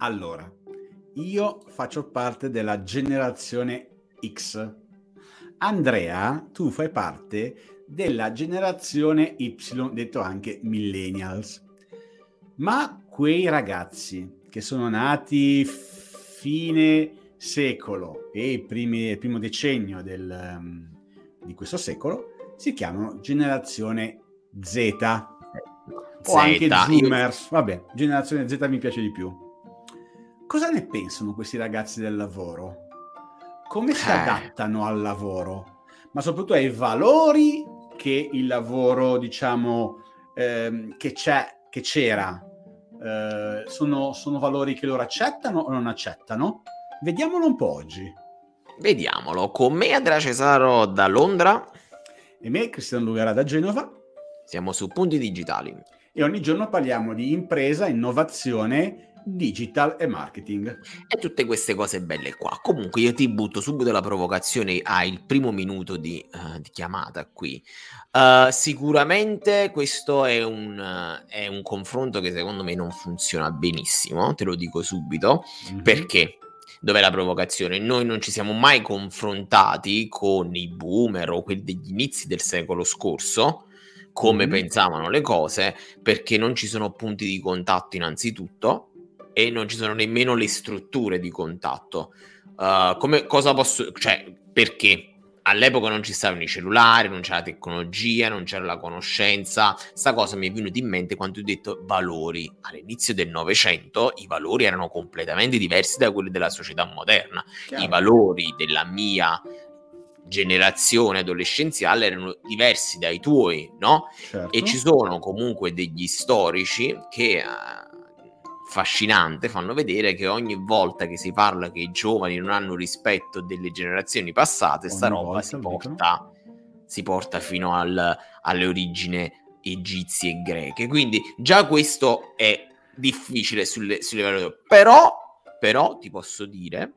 Allora, io faccio parte della generazione X. Andrea, tu fai parte della generazione Y, detto anche millennials. Ma quei ragazzi che sono nati fine secolo e il primo decennio di questo secolo si chiamano generazione Z o anche Zoomers. Vabbè, generazione Z mi piace di più. Cosa ne pensano questi ragazzi del lavoro? Come si adattano al lavoro? Ma soprattutto ai valori che il lavoro, diciamo, che c'era. Sono valori che loro accettano o non accettano? Vediamolo un po' oggi. Vediamolo. Con me Andrea Cesaro da Londra. E me Cristiano Lugarà da Genova. Siamo su Punti Digitali. E ogni giorno parliamo di impresa, innovazione, digital e marketing e tutte queste cose belle qua. Comunque io ti butto subito la provocazione al primo minuto di chiamata qui. Sicuramente questo è un confronto che secondo me non funziona benissimo, te lo dico subito. Perché? Dov'è la provocazione? Noi non ci siamo mai confrontati con i boomer o quelli degli inizi del secolo scorso, come pensavano le cose, perché non ci sono punti di contatto innanzitutto e non ci sono nemmeno le strutture di contatto. Perché all'epoca non ci stavano i cellulari, non c'era la tecnologia, non c'era la conoscenza. Sta cosa mi è venuta in mente quando ho detto valori. All'inizio del Novecento i valori erano completamente diversi da quelli della società moderna. Chiaro. I valori della mia generazione adolescenziale erano diversi dai tuoi, no? Certo. E ci sono comunque degli storici che affascinante, fanno vedere che ogni volta che si parla che i giovani non hanno rispetto delle generazioni passate, sta roba si porta fino alle origini egizie e greche. Quindi già questo è difficile sulle valori. Però ti posso dire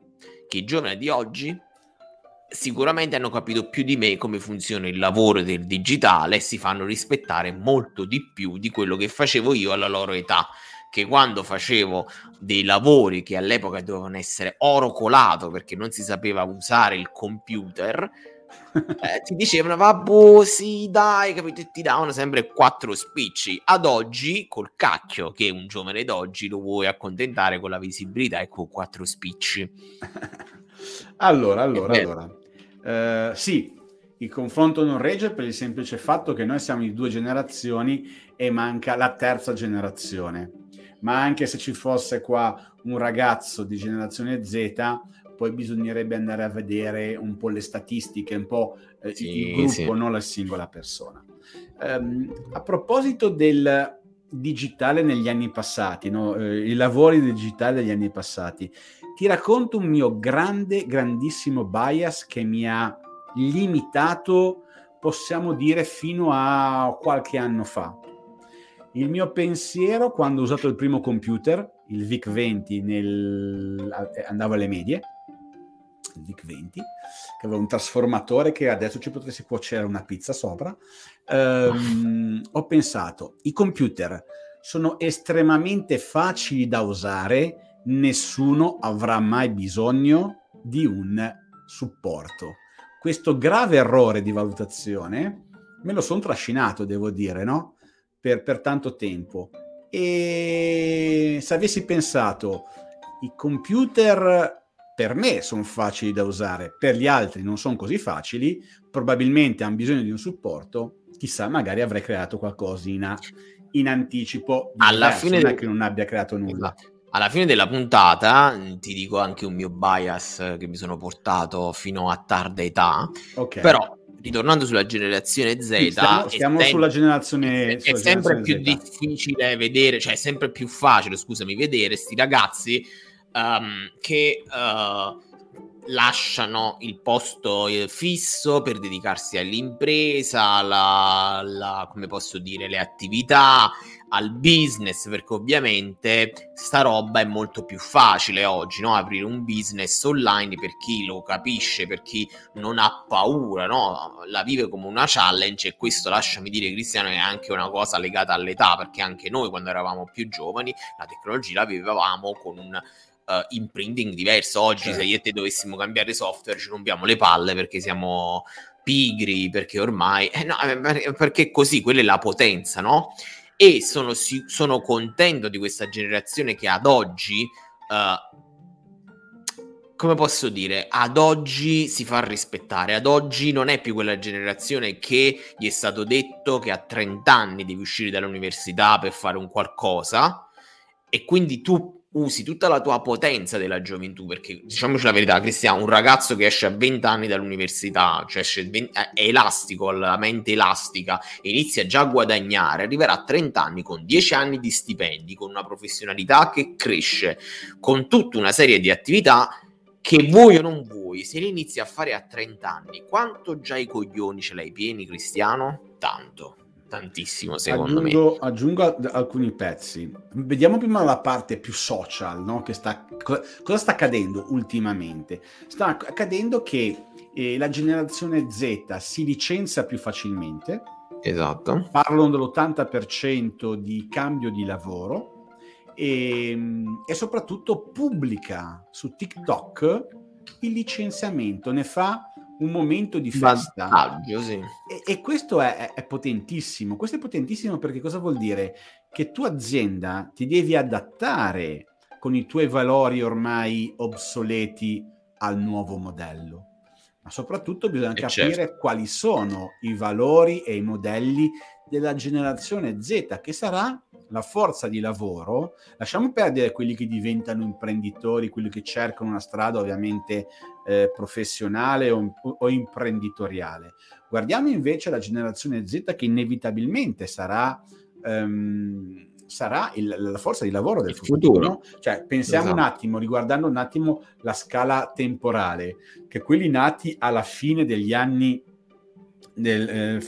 che i giovani di oggi sicuramente hanno capito più di me come funziona il lavoro del digitale e si fanno rispettare molto di più di quello che facevo io alla loro età, che quando facevo dei lavori che all'epoca dovevano essere oro colato perché non si sapeva usare il computer, ti dicevano vabbè, sì, dai, capito? E ti davano sempre 4 spicci. Ad oggi, col cacchio che un giovane d'oggi lo vuoi accontentare con la visibilità e con 4 spicci. Allora. Sì, il confronto non regge per il semplice fatto che noi siamo in 2 generazioni e manca la 3ª generazione. Ma anche se ci fosse qua un ragazzo di generazione Z, poi bisognerebbe andare a vedere un po' le statistiche, un po' il gruppo, non la singola persona. A proposito del digitale negli anni passati, no? I lavori digitali degli anni passati, ti racconto un mio grandissimo bias che mi ha limitato, possiamo dire, fino a qualche anno fa. Il mio pensiero, quando ho usato il primo computer, il VIC-20, andavo alle medie, il VIC-20, che aveva un trasformatore che adesso ci potessi cuocere una pizza sopra, ho pensato, i computer sono estremamente facili da usare, nessuno avrà mai bisogno di un supporto. Questo grave errore di valutazione me lo sono trascinato, devo dire, no? Per tanto tempo. E se avessi pensato i computer per me sono facili da usare, per gli altri non sono così facili, probabilmente hanno bisogno di un supporto, chissà, magari avrei creato qualcosina in anticipo alla fine che non abbia creato nulla. Alla fine della puntata ti dico anche un mio bias che mi sono portato fino a tarda età. Okay. Però ritornando sulla generazione Z, è sempre più facile, vedere sti ragazzi che lasciano il posto fisso per dedicarsi all'impresa, come posso dire, le attività, al business, perché ovviamente sta roba è molto più facile oggi, no? Aprire un business online per chi lo capisce, per chi non ha paura, no? La vive come una challenge, e questo, lasciami dire Cristiano, è anche una cosa legata all'età, perché anche noi quando eravamo più giovani la tecnologia la vivevamo con un imprinting diverso. Oggi se io e te dovessimo cambiare software ci rompiamo le palle perché siamo pigri, perché ormai perché così, quella è la potenza, no? E sono contento di questa generazione che ad oggi come posso dire, ad oggi si fa rispettare, ad oggi non è più quella generazione che gli è stato detto che a 30 anni devi uscire dall'università per fare un qualcosa, e quindi tu usi tutta la tua potenza della gioventù, perché diciamoci la verità, Cristiano, un ragazzo che esce a 20 anni dall'università, cioè è elastico, ha la mente elastica, inizia già a guadagnare, arriverà a 30 anni con 10 anni di stipendi, con una professionalità che cresce, con tutta una serie di attività che vuoi o non vuoi, se le inizi a fare a 30 anni, quanto già i coglioni ce l'hai pieni, Cristiano? Tanto. Tantissimo, secondo me. Aggiungo alcuni pezzi. Vediamo prima la parte più social, no? Che cosa sta accadendo ultimamente? Sta accadendo che la generazione Z si licenzia più facilmente. Esatto. Parlano dell'80% di cambio di lavoro e soprattutto pubblica su TikTok il licenziamento, ne fa un momento di festa. Vantaggio, sì. E questo è potentissimo. Questo è potentissimo perché cosa vuol dire? Che tu azienda ti devi adattare con i tuoi valori ormai obsoleti al nuovo modello, ma soprattutto bisogna capire, certo, quali sono i valori e i modelli della generazione Z, che sarà la forza di lavoro. Lasciamo perdere quelli che diventano imprenditori, quelli che cercano una strada ovviamente professionale o imprenditoriale. Guardiamo invece la generazione Z, che inevitabilmente sarà la forza di lavoro del futuro, no? Cioè, pensiamo, esatto, un attimo, riguardando un attimo la scala temporale, che quelli nati alla fine degli anni alla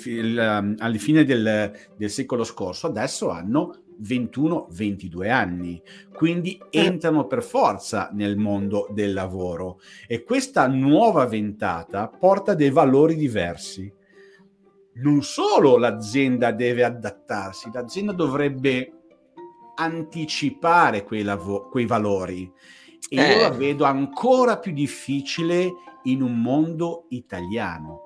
fine del secolo scorso adesso hanno 21-22 anni, quindi entrano per forza nel mondo del lavoro, e questa nuova ventata porta dei valori diversi. Non solo l'azienda deve adattarsi, l'azienda dovrebbe anticipare quei valori, e io la vedo ancora più difficile in un mondo italiano.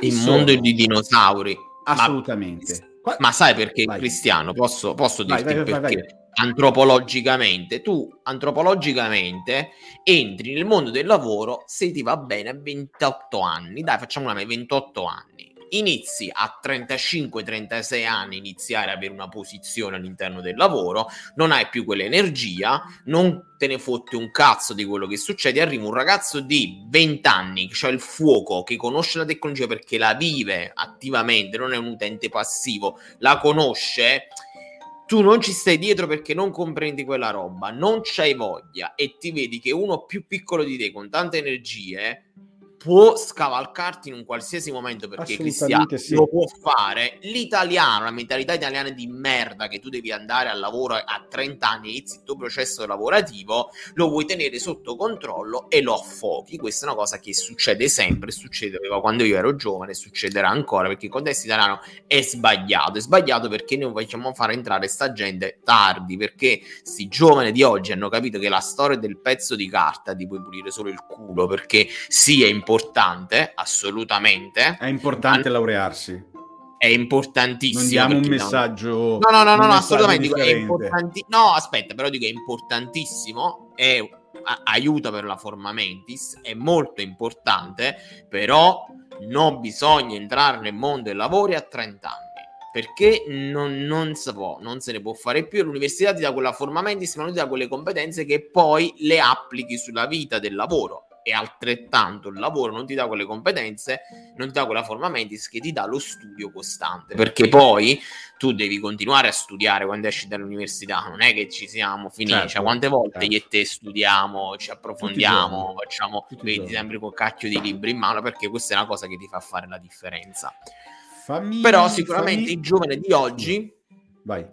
Il mondo di dinosauri, assolutamente. Ma sai perché, vai, Cristiano? Posso dirti perché? Antropologicamente, tu antropologicamente entri nel mondo del lavoro, se ti va bene, a 28 anni, dai, facciamo una 28 anni. Inizi a 35-36 anni iniziare ad avere una posizione all'interno del lavoro, non hai più quell'energia, non te ne fotte un cazzo di quello che succede, arriva un ragazzo di 20 anni che ha il fuoco, che conosce la tecnologia perché la vive attivamente, non è un utente passivo, la conosce, tu non ci stai dietro perché non comprendi quella roba, non c'hai voglia, e ti vedi che uno più piccolo di te con tante energie può scavalcarti in un qualsiasi momento, perché Cristiano, sì, lo può fare. L'italiano, la mentalità italiana di merda, che tu devi andare al lavoro a 30 anni, inizi il tuo processo lavorativo, lo vuoi tenere sotto controllo e lo affochi. Questa è una cosa che succede sempre, succedeva quando io ero giovane, succederà ancora, perché il contesto italiano è sbagliato perché noi facciamo fare entrare sta gente tardi, perché sti giovani di oggi hanno capito che la storia del pezzo di carta ti puoi pulire solo il culo, perché sì, è importante laurearsi, è importantissimo, non diamo un messaggio, no, assolutamente, è importante, no, aspetta, però dico, è importantissimo, è aiuta per la forma mentis, è molto importante, però non bisogna entrare nel mondo del lavoro a 30 anni, perché non se ne può fare più. L'università ti dà quella forma mentis, ma non ti dà quelle competenze che poi le applichi sulla vita del lavoro. e altrettanto il lavoro non ti dà quelle competenze, non ti dà quella forma mentis che ti dà lo studio costante, perché poi tu devi continuare a studiare quando esci dall'università, non è che ci siamo finiti, certo, cioè quante volte io e te studiamo, ci approfondiamo, facciamo, vedi sempre col cacchio di libri in mano, perché questa è una cosa che ti fa fare la differenza. Però sicuramente i giovani di oggi,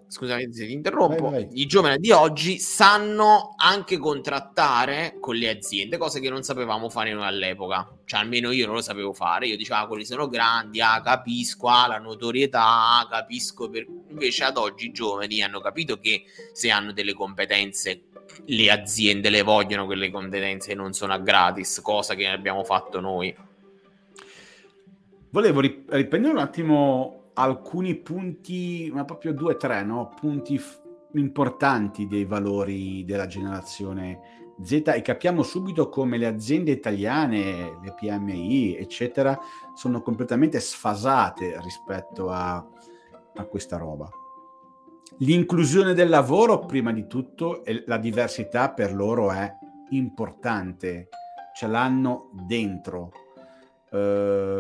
scusate se ti interrompo, i giovani di oggi sanno anche contrattare con le aziende, cose che non sapevamo fare noi all'epoca, cioè almeno io non lo sapevo fare, io dicevo quelli sono grandi, capisco, la notorietà, capisco, invece ad oggi i giovani hanno capito che se hanno delle competenze le aziende le vogliono, quelle competenze non sono a gratis, cosa che abbiamo fatto noi. Volevo riprendere un attimo alcuni punti, ma proprio 2 o 3, no? Punti importanti dei valori della generazione Z, e capiamo subito come le aziende italiane, le PMI, eccetera, sono completamente sfasate rispetto a questa roba. L'inclusione del lavoro, prima di tutto, e la diversità per loro è importante, ce l'hanno dentro. E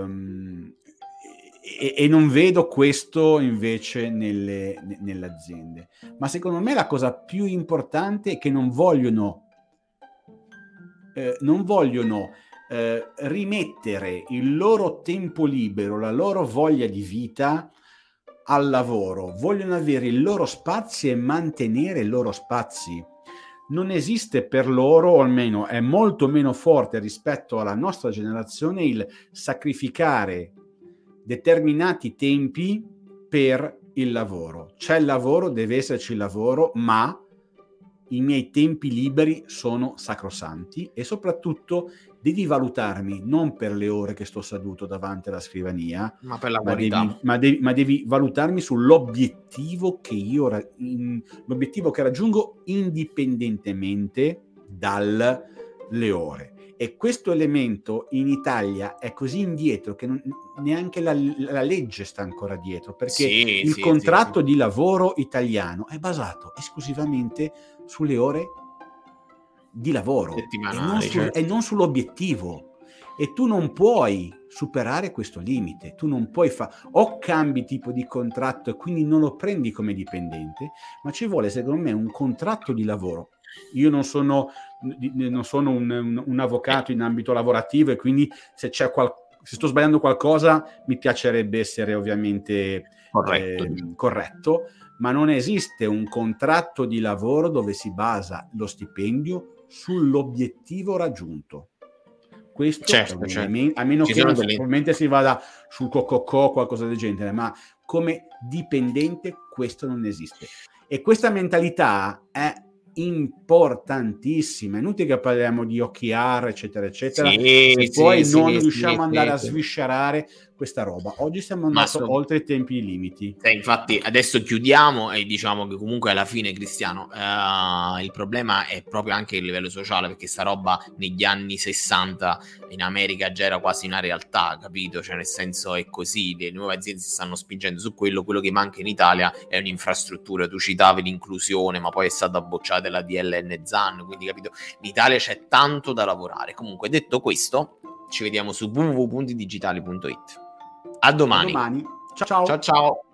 non vedo questo invece nelle aziende. Ma secondo me la cosa più importante è che non vogliono rimettere il loro tempo libero, la loro voglia di vita al lavoro. Vogliono avere i loro spazi e mantenere i loro spazi. Non esiste per loro, o almeno è molto meno forte rispetto alla nostra generazione, il sacrificare determinati tempi per il lavoro. C'è il lavoro, deve esserci il lavoro, ma i miei tempi liberi sono sacrosanti, e soprattutto devi valutarmi non per le ore che sto seduto davanti alla scrivania, ma per la qualità. Ma devi valutarmi sull'obiettivo che io l'obiettivo che raggiungo indipendentemente dalle ore. E questo elemento in Italia è così indietro che neanche la legge sta ancora dietro, perché il contratto di lavoro italiano è basato esclusivamente sulle ore di lavoro e non sull'obiettivo, e tu non puoi superare questo limite, tu non puoi o cambi tipo di contratto e quindi non lo prendi come dipendente, ma ci vuole secondo me un contratto di lavoro. Io non sono un avvocato in ambito lavorativo, e quindi se sto sbagliando qualcosa mi piacerebbe essere ovviamente corretto, ma non esiste un contratto di lavoro dove si basa lo stipendio sull'obiettivo raggiunto. Questo certo. A meno che naturalmente si vada sul cococò o qualcosa del genere, ma come dipendente questo non esiste. E questa mentalità è importantissima, è inutile che parliamo di OKR eccetera eccetera, se poi non riusciamo ad andare a sviscerare questa roba. Oggi siamo andati oltre i tempi limiti. Infatti adesso chiudiamo e diciamo che comunque alla fine, Cristiano, il problema è proprio anche il livello sociale, perché sta roba negli anni 60 in America già era quasi una realtà, capito? Cioè nel senso è così, le nuove aziende si stanno spingendo su quello che manca in Italia è un'infrastruttura. Tu citavi l'inclusione, ma poi è stata bocciata la DLN ZAN, quindi capito, in Italia c'è tanto da lavorare. Comunque, detto questo, ci vediamo su www.puntidigitali.it. A domani. Ciao ciao.